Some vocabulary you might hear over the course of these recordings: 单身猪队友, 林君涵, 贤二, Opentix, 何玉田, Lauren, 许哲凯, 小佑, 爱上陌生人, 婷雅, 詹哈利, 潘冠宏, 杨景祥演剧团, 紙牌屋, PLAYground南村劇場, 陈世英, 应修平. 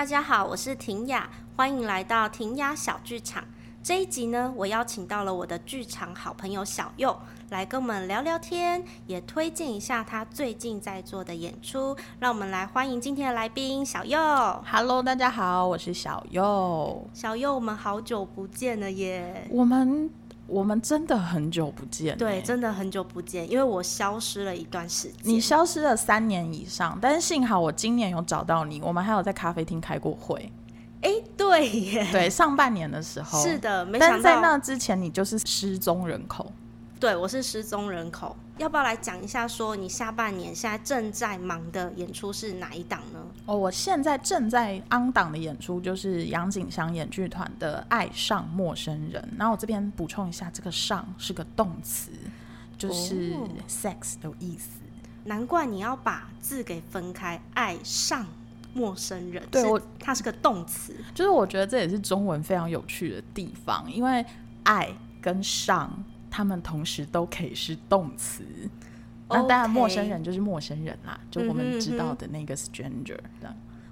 大家好，我是婷雅，欢迎来到婷雅小剧场。这一集呢，我邀请到了我的剧场好朋友小佑来跟我们聊聊天，也推荐一下他最近在做的演出。让我们来欢迎今天的来宾小佑。Hello， 大家好，我是小佑。小佑，我们好久不见了耶！我们真的很久不见，对，真的很久不见，因为我消失了一段时间。你消失了3年以上，但是幸好我今年有找到你，我们还有在咖啡厅开过会。哎，对耶，对，上半年的时候是的，没想到。但在那之前，你就是失踪人口。对，我是失踪人口。要不要来讲一下说你下半年现在正在忙的演出是哪一档呢？哦，我现在正在on档的演出就是杨景祥演剧团的《爱上陌生人》，然后我这边补充一下，这个上是个动词，就是 sex 的意思。难怪你要把字给分开，爱上陌生人，对，它是个动词。就是我觉得这也是中文非常有趣的地方，因为爱跟上他们同时都可以是动词，那当然陌生人就是陌生人啦，就我们知道的那个 stranger。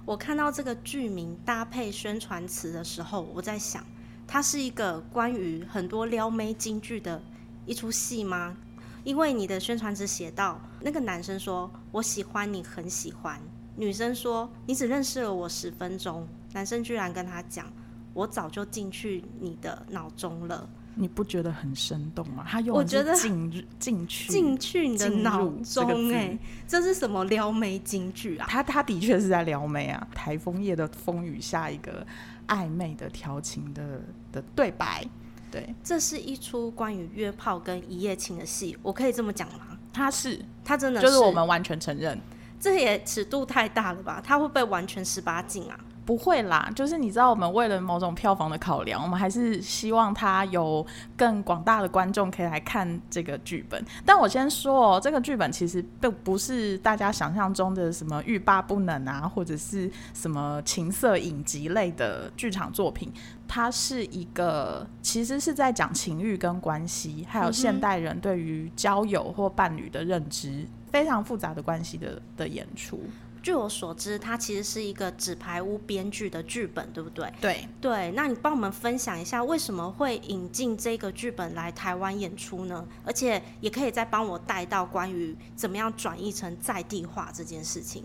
我看到这个剧名搭配宣传词的时候，我在想它是一个关于很多撩妹金句的一出戏吗？因为你的宣传词写到那个男生说我喜欢你很喜欢，女生说你只认识了我10分钟，男生居然跟他讲我早就进去你的脑中了。你不觉得很生动吗？他用的是进去你的脑中，哎，这是什么撩妹金句啊？他的确是在撩妹啊！台风夜的风雨下，一个暧昧的调情的对白，对，这是一出关于约炮跟一夜情的戏，我可以这么讲吗？他真的是，就是我们完全承认，这也尺度太大了吧？他会不会完全18禁啊？不会啦，就是你知道我们为了某种票房的考量，我们还是希望它有更广大的观众可以来看这个剧本。但我先说哦，这个剧本其实不是大家想象中的什么欲罢不能啊，或者是什么情色影集类的剧场作品，它是一个其实是在讲情欲跟关系，还有现代人对于交友或伴侣的认知，非常复杂的关系 的演出。据我所知，它其实是一个纸牌屋编剧的剧本，对不对？对，那你帮我们分享一下为什么会引进这个剧本来台湾演出呢？而且也可以再帮我带到关于怎么样转译成在地化这件事情。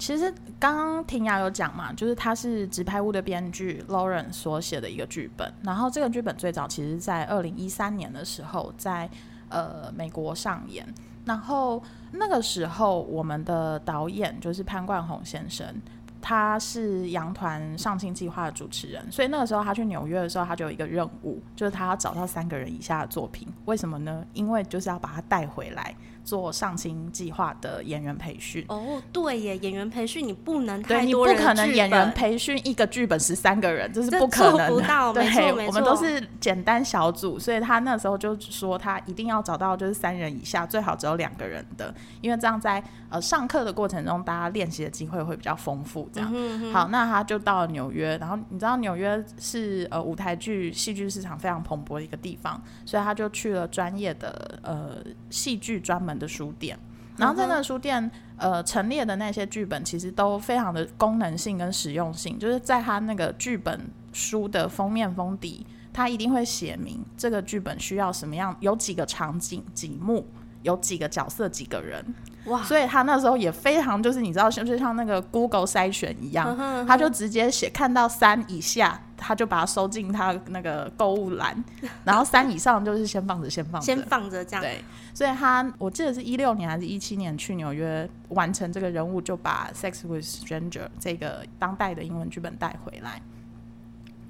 其实刚刚婷雅有讲嘛，就是它是纸牌屋的编剧 Lauren 所写的一个剧本，然后这个剧本最早其实在2013年的时候在美国上演，然后那个时候我们的导演就是潘冠宏先生，他是杨团上清计划的主持人，所以那个时候他去纽约的时候，他就有一个任务，就是他要找到3个人以下的作品。为什么呢？因为就是要把他带回来做上清计划的演员培训。哦，对耶，演员培训你不能太多人，对，你不可能演员培训一个剧本13个人，这是不可能的，做不到。对，没错，我们都是简单小组，所以他那时候就说他一定要找到就是3人以下，最好只有2个人的，因为这样在上课的过程中大家练习的机会会比较丰富。好，那他就到了纽约，然后你知道纽约是舞台剧戏剧市场非常蓬勃的一个地方，所以他就去了专业的戏剧专门的书店，然后在那个书店陈列的那些剧本其实都非常的功能性跟实用性，就是在他那个剧本书的封面封底，他一定会写明这个剧本需要什么样，有几个场景几幕，有几个角色几个人。哇，所以他那时候也非常就是你知道就像那个 Google 筛选一样，他就直接写看到3以下他就把它收进他那个购物篮，然后3以上就是先放着这样。对，所以他我记得是16年还是17年去纽约完成这个任务，就把 Sex with Stranger 这个当代的英文剧本带回来。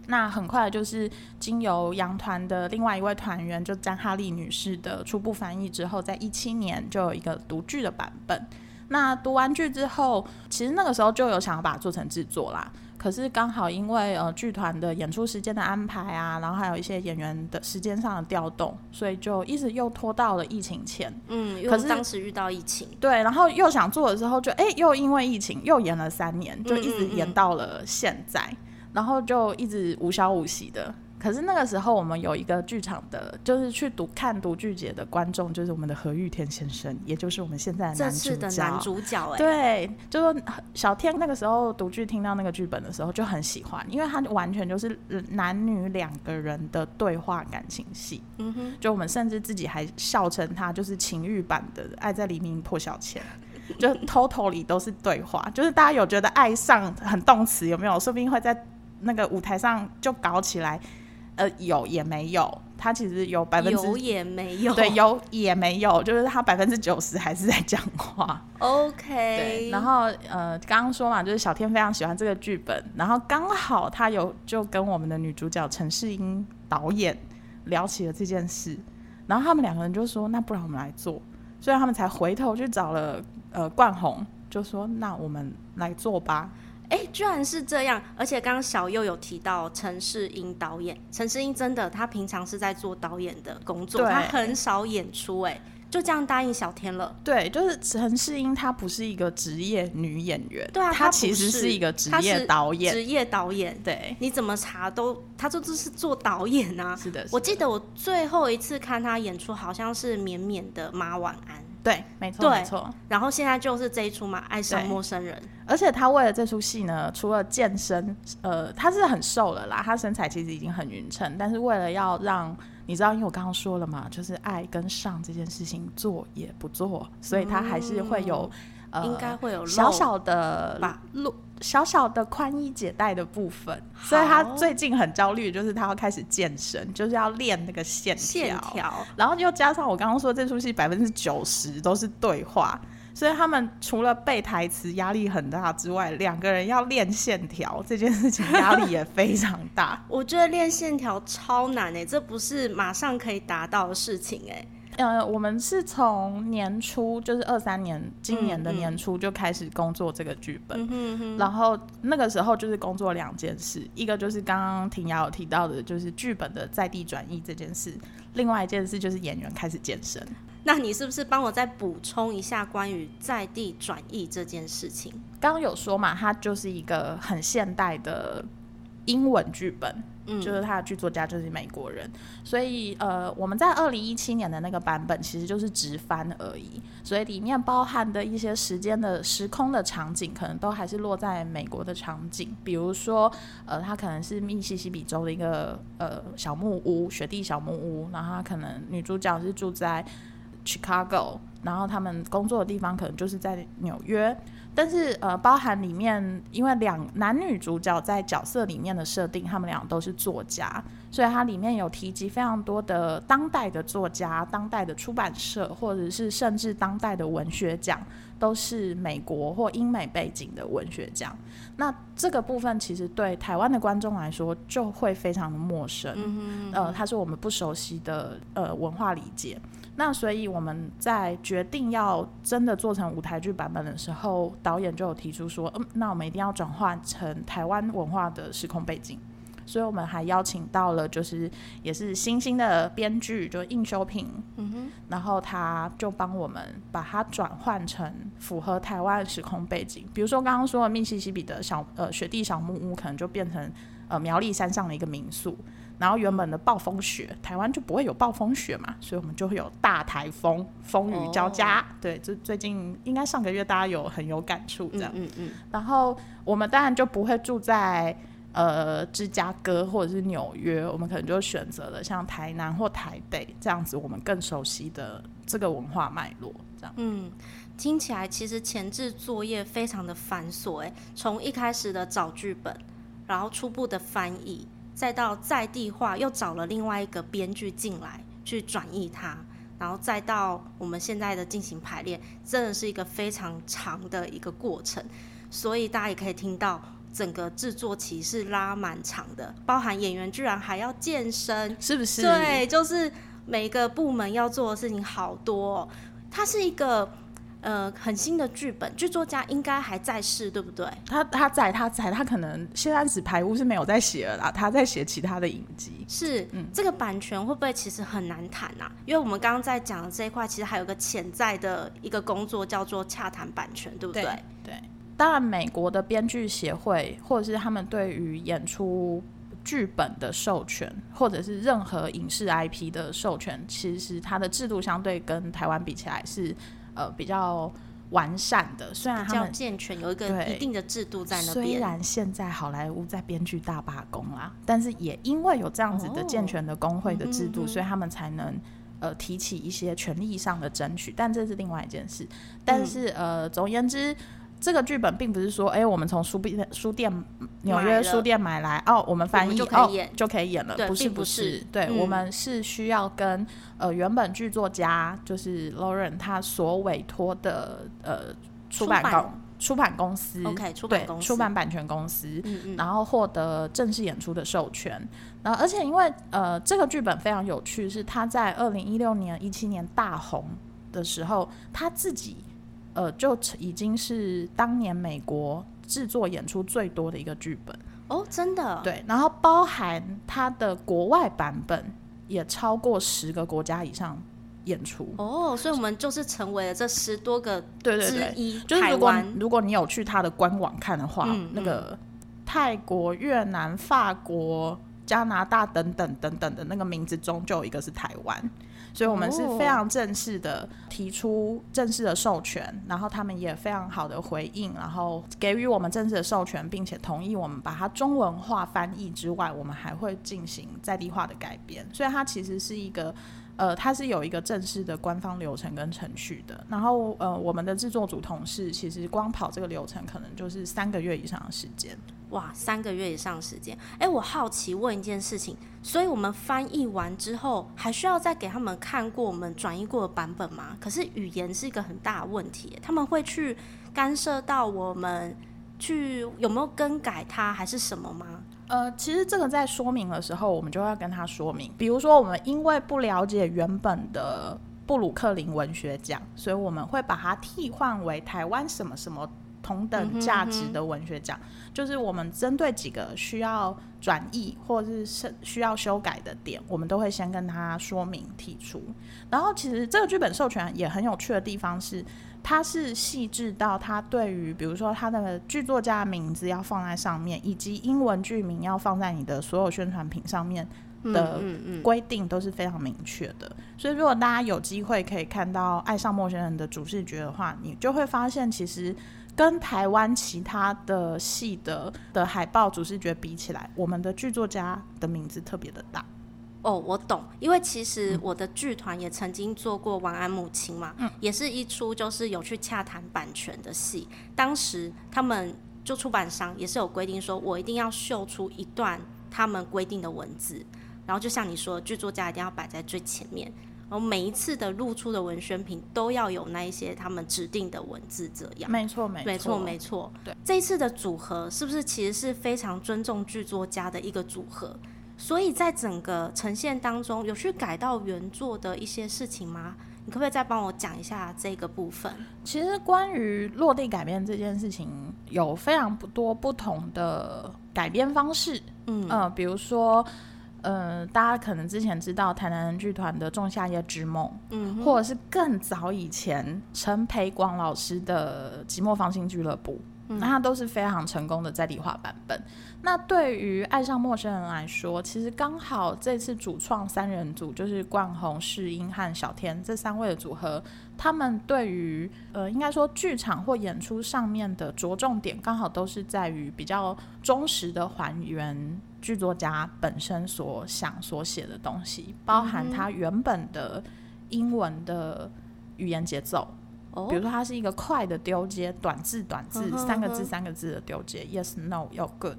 那很快就是经由杨团的另外一位团员就詹哈利女士的初步翻译之后，在17年就有一个读剧的版本。那读完剧之后，其实那个时候就有想要把它做成制作啦，可是刚好因为剧团的演出时间的安排啊，然后还有一些演员的时间上的调动，所以就一直又拖到了疫情前。因为当时遇到疫情，对，然后又想做的时候就又因为疫情又延了3年，就一直延到了现在。然后就一直无消无息的，可是那个时候我们有一个剧场的，就是去看独剧节的观众，就是我们的何玉田先生，也就是我们现在的男主角，这次的男主角、欸、对，就是小天那个时候独剧听到那个剧本的时候就很喜欢，因为他完全就是男女两个人的对话感情戏、嗯哼，就我们甚至自己还笑称他就是情欲版的爱在黎明破晓前就 totally 都是对话，就是大家有觉得爱上很动词有没有，说不定会在那个舞台上就搞起来，有也没有，他其实有90%，有也没有，对，有也没有，就是他90%还是在讲话。OK， 对，然后刚刚说嘛，就是小天非常喜欢这个剧本，然后刚好他有就跟我们的女主角陈世英导演聊起了这件事，然后他们两个人就说，那不然我们来做，所以他们才回头去找了冠宏，就说那我们来做吧。哎、欸，居然是这样！而且刚刚小佑有提到陈世英导演，陈世英真的他平常是在做导演的工作，他很少演出，哎、欸，就这样答应小天了。对，就是陈世英她不是一个职业女演员，对啊，她其实是一个职业导演，职业导演。对，你怎么查都她就是做导演啊。是的，是的，我记得我最后一次看她演出好像是绵绵的《妈晚安》。对，没错没错。然后现在就是这一出嘛，爱上陌生人。而且他为了这出戏呢，除了健身，他是很瘦了啦，他身材其实已经很匀称，但是为了要让你知道，因为我刚刚说了嘛，就是爱跟上这件事情做也不做，所以他还是会有、应该会有小小的小小的宽衣解带的部分。所以他最近很焦虑，就是他要开始健身，就是要练那个线条，然后又加上我刚刚说这出戏90%都是对话，所以他们除了背台词压力很大之外，两个人要练线条这件事情压力也非常大。我觉得练线条超难欸，这不是马上可以达到的事情欸。我们是从年初，就是23年今年的年初就开始工作这个剧本、嗯哼哼，然后那个时候就是工作两件事，一个就是刚刚庭雅有提到的，就是剧本的在地转译这件事，另外一件事就是演员开始健身。那你是不是帮我再补充一下关于在地转译这件事情？刚刚有说嘛，它就是一个很现代的英文剧本，就是他的剧作家就是美国人，所以我们在2017年的那个版本其实就是直翻而已，所以里面包含的一些时间的时空的场景可能都还是落在美国的场景，比如说他可能是密西西比州的一个小木屋，雪地小木屋，然后他可能女主角是住在 Chicago， 然后他们工作的地方可能就是在纽约，但是包含里面，因为男女主角在角色里面的设定，他们俩都是作家，所以它里面有提及非常多的当代的作家、当代的出版社，或者是甚至当代的文学奖，都是美国或英美背景的文学奖。那这个部分其实对台湾的观众来说就会非常的陌生，它是我们不熟悉的文化理解。那所以我们在决定要真的做成舞台剧版本的时候，导演就有提出说，那我们一定要转换成台湾文化的时空背景，所以我们还邀请到了就是也是新兴的编剧，就是应修平，然后他就帮我们把它转换成符合台湾时空背景，比如说刚刚说的密西西比的雪地小木屋可能就变成苗栗山上的一个民宿，然后原本的暴风雪，台湾就不会有暴风雪嘛，所以我们就会有大台风，风雨交加、对，就最近应该上个月大家很有感触这样，然后我们当然就不会住在芝加哥或者是纽约，我们可能就选择了像台南或台北这样子我们更熟悉的这个文化脉络这样。听起来其实前置作业非常的繁琐欸，从一开始的找剧本，然后初步的翻译，再到在地化又找了另外一个编剧进来去转译它，然后再到我们现在的进行排练，真的是一个非常长的一个过程。所以大家也可以听到整个制作期是拉蛮长的，包含演员居然还要健身，是不是？对，就是每个部门要做的事情好多哦。它是一个很新的剧本，剧作家应该还在世，对不对？他在，他可能现在纸牌屋是没有在写了啦，他在写其他的影集。是，这个版权会不会其实很难谈啊？因为我们刚刚在讲的这一块，其实还有个潜在的一个工作叫做洽谈版权，对不对？对。当然，美国的编剧协会或者是他们对于演出剧本的授权或者是任何影视 IP 的授权，其实它的制度相对跟台湾比起来是比较完善的，虽然他们比较健全，有一个一定的制度在那边。虽然现在好莱坞在编剧大罢工啦，但是也因为有这样子的健全的工会的制度，所以他们才能提起一些权利上的争取，但这是另外一件事。但是总而言之，这个剧本并不是说我们从书店纽约书店买来我们翻译就可以演了，不是不是，对，我们是需要跟原本剧作家就是 Lauren 他所委托的出版公司 OK 出版版权公司、然后获得正式演出的授权。然后而且因为这个剧本非常有趣，是他在2016年17年大红的时候，他自己就已经是当年美国制作演出最多的一个剧本哦，真的，对，然后包含它的国外版本也超过10个国家以上演出哦，所以我们就是成为了这10多个之一。对对对，就是如果你有去它的官网看的话，那个泰国、越南、法国、加拿大等等等等的那个名字中就有一个是台湾，所以我们是非常正式的提出正式的授权，然后他们也非常好的回应，然后给予我们正式的授权，并且同意我们把它中文化翻译之外，我们还会进行在地化的改编，所以它其实是一个它是有一个正式的官方流程跟程序的。然后我们的制作组同事其实光跑这个流程可能就是3个月以上的时间。哇，3个月以上时间。我好奇问一件事情，所以我们翻译完之后还需要再给他们看过我们转译过的版本吗？可是语言是一个很大的问题，他们会去干涉到我们去有没有更改它还是什么吗？其实这个在说明的时候我们就要跟他说明，比如说我们因为不了解原本的布鲁克林文学奖，所以我们会把它替换为台湾什么什么同等价值的文学奖，就是我们针对几个需要转译或是需要修改的点，我们都会先跟他说明提出。然后其实这个剧本授权也很有趣的地方是，它是细致到它对于比如说它的剧作家的名字要放在上面，以及英文剧名要放在你的所有宣传品上面的规定都是非常明确的。所以如果大家有机会可以看到《爱上陌生人》的主视觉的话，你就会发现其实跟台湾其他的戏的海报主视觉比起来，我们的剧作家的名字特别的大。哦，我懂，因为其实我的剧团也曾经做过《晚安母亲》嘛，也是一出就是有去洽谈版权的戏，当时他们就出版商也是有规定说我一定要秀出一段他们规定的文字，然后就像你说剧作家一定要摆在最前面，然后每一次的露出的文宣品都要有那一些他们指定的文字，这样没错没错没错。对，这一次的组合是不是其实是非常尊重剧作家的一个组合？所以在整个呈现当中有去改到原作的一些事情吗？你可不可以再帮我讲一下这个部分？其实关于落地改编这件事情有非常多不同的改编方式，比如说大家可能之前知道台南人剧团的《仲夏夜之梦》，或者是更早以前陈培广老师的《寂寞芳心俱乐部》，那它都是非常成功的在地化版本。那对于《爱上陌生人》来说，其实刚好这次主创3人组就是冠宏、世英和小天这3位的组合，他们对于应该说剧场或演出上面的着重点刚好都是在于比较忠实的还原剧作家本身所想所写的东西，包含他原本的英文的语言节奏，比如说它是一个快的丢接，短字短字3个字3个字的丢接， yes no 要 good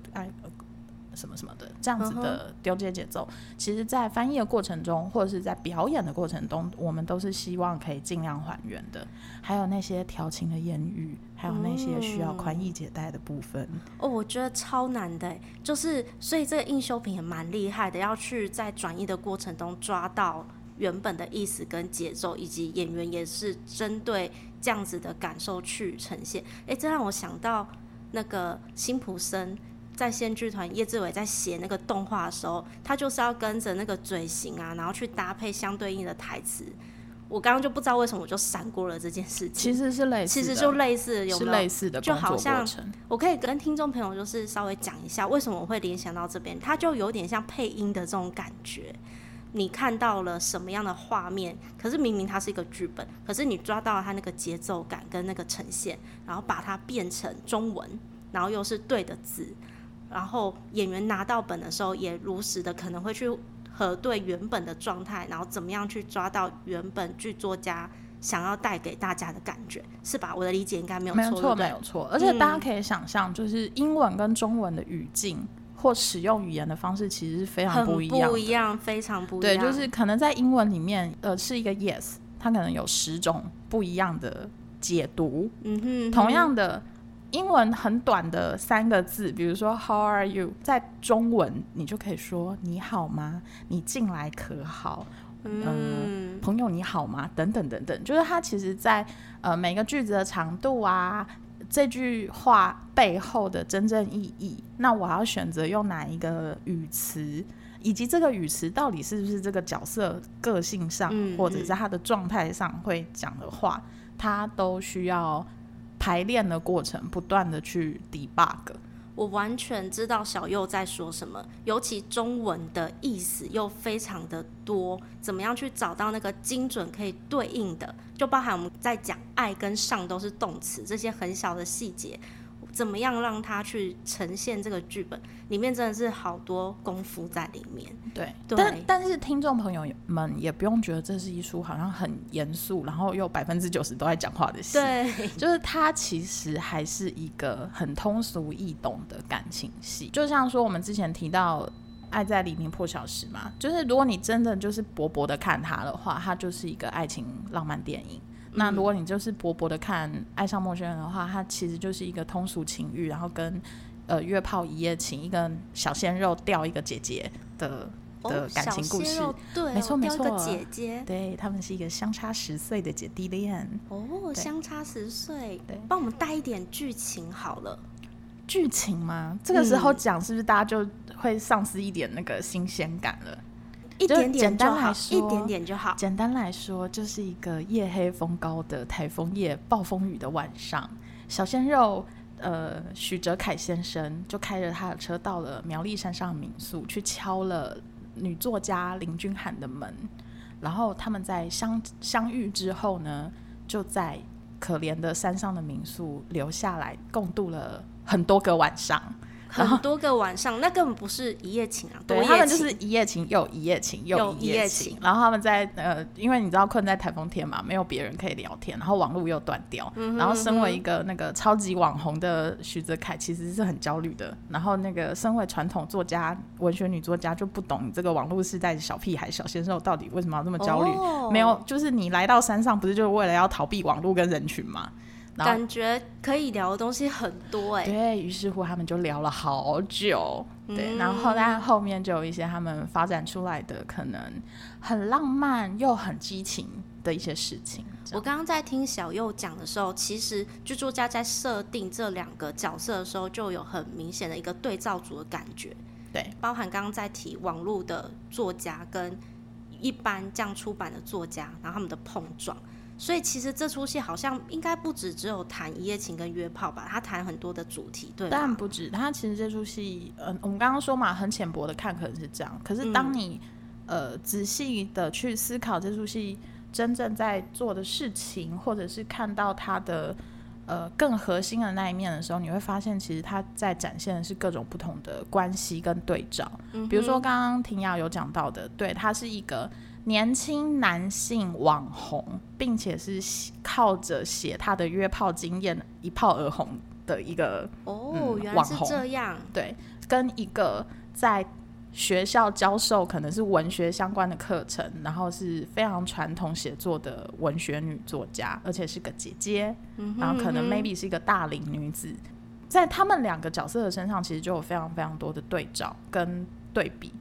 什么什么的这样子的丢接节奏，其实在翻译的过程中或者是在表演的过程中我们都是希望可以尽量还原的。还有那些调情的言语，还有那些需要宽衣解带的部分，我觉得超难的，就是所以这个应修品也蛮厉害的，要去在转译的过程中抓到原本的意思跟节奏，以及演员也是针对这样子的感受去呈现。这让我想到那个辛普森在先剧团叶志伟在写那个动画的时候，他就是要跟着那个嘴型啊，然后去搭配相对应的台词。我刚刚就不知道为什么我就闪过了这件事情。其实是类似的，其实就类似，有没有是类似的工作过程？就好像我可以跟听众朋友就是稍微讲一下为什么我会联想到这边，它就有点像配音的这种感觉。你看到了什么样的画面，可是明明它是一个剧本，可是你抓到了它那个节奏感跟那个呈现，然后把它变成中文，然后又是对的字，然后演员拿到本的时候也如实的可能会去核对原本的状态，然后怎么样去抓到原本剧作家想要带给大家的感觉，是吧？我的理解应该没有错，没有错，没有错。而且大家可以想象，就是英文跟中文的语境或使用语言的方式其实是非常不一样的，很不一样，非常不一样。对，就是可能在英文里面是一个 yes， 它可能有10种不一样的解读。嗯哼嗯哼，同样的英文很短的3个字，比如说 how are you， 在中文你就可以说你好吗，你近来可好，朋友你好吗，等等等等。就是它其实在每个句子的长度啊，这句话背后的真正意义，那我要选择用哪一个语词，以及这个语词到底是不是这个角色个性上或者是他的状态上会讲的话，他都需要排练的过程不断的去 debug。 我完全知道小佑在说什么，尤其中文的意思又非常的多，怎么样去找到那个精准可以对应的，就包含我们在讲爱跟上都是动词，这些很小的细节怎么样让它去呈现这个剧本里面，真的是好多功夫在里面。 对，但是听众朋友们也不用觉得这是一出好像很严肃然后又90%都在讲话的戏，对，就是它其实还是一个很通俗易懂的感情戏。就像说我们之前提到爱在黎明破晓时嘛，就是如果你真的就是薄薄的看它的话，它就是一个爱情浪漫电影。那如果你就是薄薄的看爱上陌生人的话，它其实就是一个通俗情欲，然后跟约炮一夜情，一个小鲜肉钓一个姐姐的感情故事。哦，对，没错没错，钓一个姐姐，对，他们是一个相差10岁的姐弟恋。哦，相差10岁，帮我们带一点剧情好了。剧情吗？这个时候讲是不是大家就会丧失一点那个新鲜感了？一点点就好，一点点就好。简单来说，就是一个夜黑风高的台风夜，暴风雨的晚上，小鲜肉许哲凯先生就开着他的车到了苗栗山上民宿，去敲了女作家林君涵的门。然后他们在 相遇之后呢，就在可怜的山上的民宿留下来，共度了很多个晚上。很多个晚上，那根本不是一夜情啊，对，他们就是一夜情又一夜情又一夜情。然后他们在因为你知道困在台风天嘛，没有别人可以聊天，然后网络又断掉，然后身为一个那个超级网红的徐泽凯其实是很焦虑的，然后那个身为传统作家文学女作家就不懂你这个网络世代的小屁孩小鲜肉到底为什么要这么焦虑。哦，没有，就是你来到山上不是就是为了要逃避网络跟人群吗？感觉可以聊的东西很多。对，于是乎他们就聊了好久。对，然后但后面就有一些他们发展出来的可能很浪漫又很激情的一些事情。我刚刚在听小佑讲的时候，其实剧作家在设定这2个角色的时候就有很明显的一个对照组的感觉。对，包含刚刚在提网络的作家跟一般这样出版的作家，然后他们的碰撞。所以其实这出戏好像应该不止只有谈一夜情跟约炮吧，他谈很多的主题，对吧？当然不止，他其实这出戏我们刚刚说嘛，很浅薄的看可能是这样，可是当你仔细的去思考这出戏真正在做的事情，或者是看到他的更核心的那一面的时候，你会发现其实他在展现的是各种不同的关系跟对照。比如说刚刚庭雅有讲到的，对，他是一个年轻男性网红，并且是靠着写他的约炮经验一炮而红的一个原来是这样。对，跟一个在学校教授可能是文学相关的课程，然后是非常传统写作的文学女作家，而且是个姐姐，然后可能 maybe 是一个大龄女子。在他们2个角色的身上其实就有非常非常多的对照跟对比，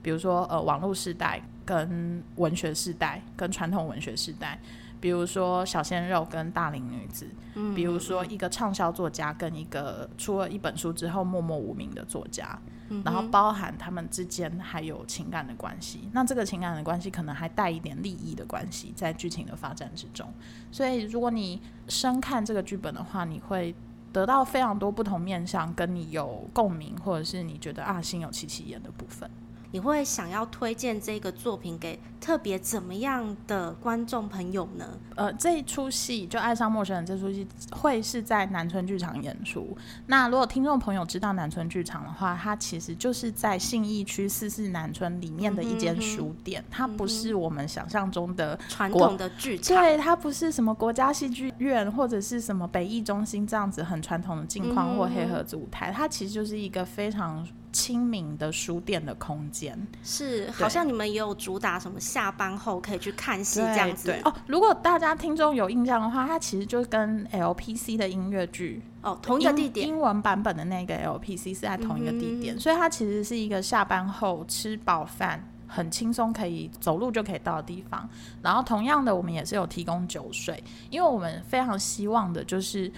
比如说网络世代跟文学世代跟传统文学世代，比如说小鲜肉跟大龄女子，比如说一个畅销作家跟一个出了一本书之后默默无名的作家，然后包含他们之间还有情感的关系，那这个情感的关系可能还带一点利益的关系在剧情的发展之中。所以如果你深看这个剧本的话，你会得到非常多不同面向跟你有共鸣，或者是你觉得啊心有戚戚焉的部分。你会想要推荐这个作品给特别怎么样的观众朋友呢？这一出戏就《爱上陌生人》这出戏会是在南村剧场演出。那如果听众朋友知道南村剧场的话，它其实就是在信义区44南村里面的一间书店，它不是我们想象中的传统的剧场，对，它不是什么国家戏剧院或者是什么北艺中心这样子很传统的镜框或黑盒子舞台，它其实就是一个非常亲民的书店的空间。是，好像你们也有主打什么下班后可以去看戏这样子。对对哦，如果大家听众有印象的话，它其实就跟 LPC 的音乐剧哦，同一个地点，英文版本的那个 LPC 是在同一个地点，所以它其实是一个下班后吃饱饭很轻松可以走路就可以到的地方。然后同样的，我们也是有提供酒水，因为我们非常希望的就是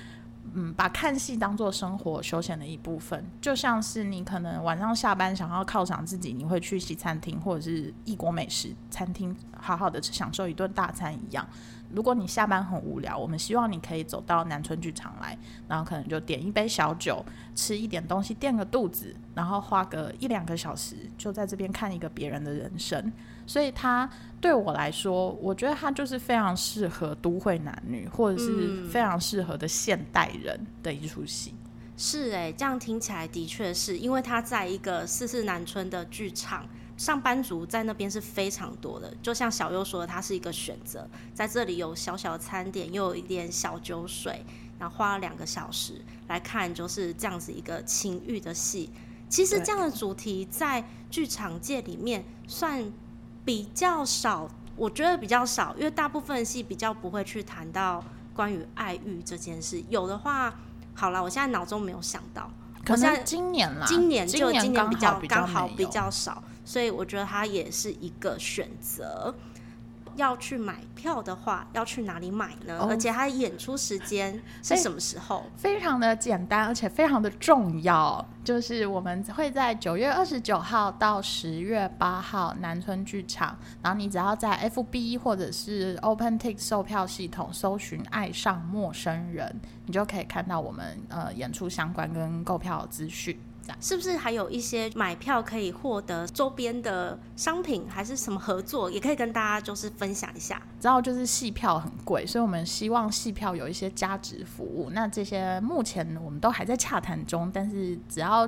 把看戏当作生活休闲的一部分，就像是你可能晚上下班想要犒赏自己，你会去西餐厅或者是异国美食餐厅好好的享受一顿大餐一样。如果你下班很无聊，我们希望你可以走到南村剧场来，然后可能就点一杯小酒，吃一点东西垫个肚子，然后花个1-2个小时就在这边看一个别人的人生。所以它对我来说，我觉得它就是非常适合都会男女或者是非常适合的现代人的一出戏。是耶，这样听起来的确是，因为它在一个44南村的剧场，上班族在那边是非常多的，就像小优说的，它是一个选择，在这里有小小的餐点，又有一点小酒水，然后花了2个小时来看就是这样子一个情欲的戏。其实这样的主题在剧场界里面算比较少，我觉得比较少，因为大部分戏比较不会去谈到关于爱欲这件事，有的话好啦，我现在脑中没有想到，可能今年啦，今年比较少，所以我觉得它也是一个选择。要去买票的话要去哪里买呢？而且它演出时间是什么时候？非常的简单，而且非常的重要，就是我们会在9月29号到10月8号南村剧场，然后你只要在 FB 或者是 Opentix 售票系统搜寻爱上陌生人，你就可以看到我们演出相关跟购票资讯。是不是还有一些买票可以获得周边的商品还是什么合作，也可以跟大家就是分享一下？知道就是戏票很贵，所以我们希望戏票有一些加值服务，那这些目前我们都还在洽谈中，但是只要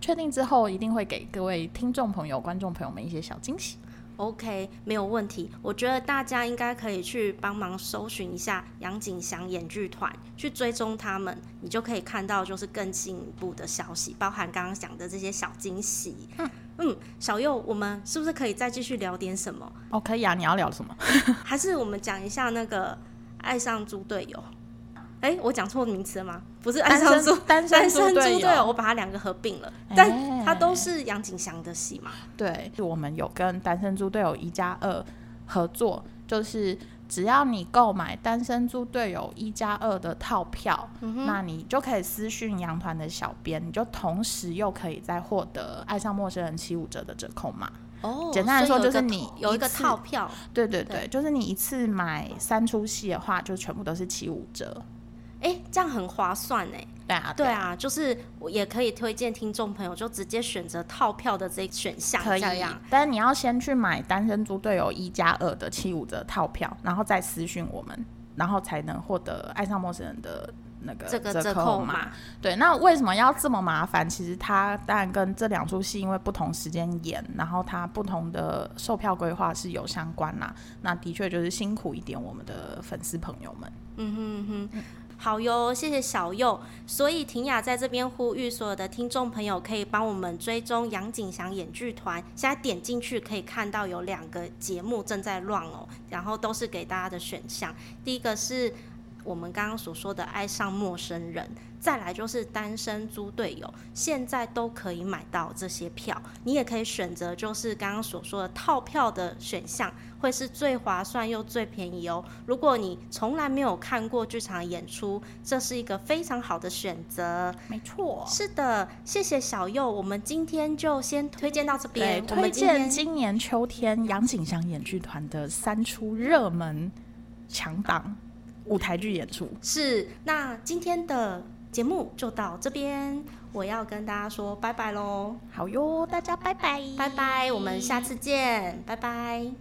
确定之后一定会给各位听众朋友观众朋友们一些小惊喜。OK， 没有问题，我觉得大家应该可以去帮忙搜寻一下杨景祥演剧团，去追踪他们，你就可以看到就是更进一步的消息，包含刚刚讲的这些小惊喜。小佑，我们是不是可以再继续聊点什么？哦，可以啊，你要聊什么？还是我们讲一下那个爱上猪队友？哎，我讲错名词了吗？不是爱上猪，单身猪队友，我把它2个合并了，但它都是杨景祥的戏嘛。对，我们有跟单身猪队友1+2合作，就是只要你购买单身猪队友1+2的套票，那你就可以私讯杨团的小编，你就同时又可以再获得爱上陌生人75折的折扣码。简单来说就是你有一个套票，对对对，就是你一次买3出戏的话，就全部都是75折。哎，这样很划算哎！对啊，就是我也可以推荐听众朋友就直接选择套票的这选项，可以。但你要先去买单身猪队友1+2的75折套票，然后再私讯我们，然后才能获得爱上陌生人的那个折扣码。对，那为什么要这么麻烦？其实它当然跟这2出戏因为不同时间演，然后它不同的售票规划是有相关啦。那的确就是辛苦一点我们的粉丝朋友们。好哟，谢谢小佑。所以庭雅在这边呼吁所有的听众朋友可以帮我们追踪杨景祥演剧团，现在点进去可以看到有2个节目正在乱哦，然后都是给大家的选项。第一个是我们刚刚所说的爱上陌生人，再来就是单身猪队友，现在都可以买到这些票。你也可以选择就是刚刚所说的套票的选项，会是最划算又最便宜哦。如果你从来没有看过剧场演出，这是一个非常好的选择。没错，是的。谢谢小佑，我们今天就先推荐到这边。我们推荐今年秋天杨景祥演剧团的3出热门强档舞台剧演出。是，那今天的节目就到这边，我要跟大家说拜拜咯。好哟，大家拜拜，拜拜，我们下次见，拜拜。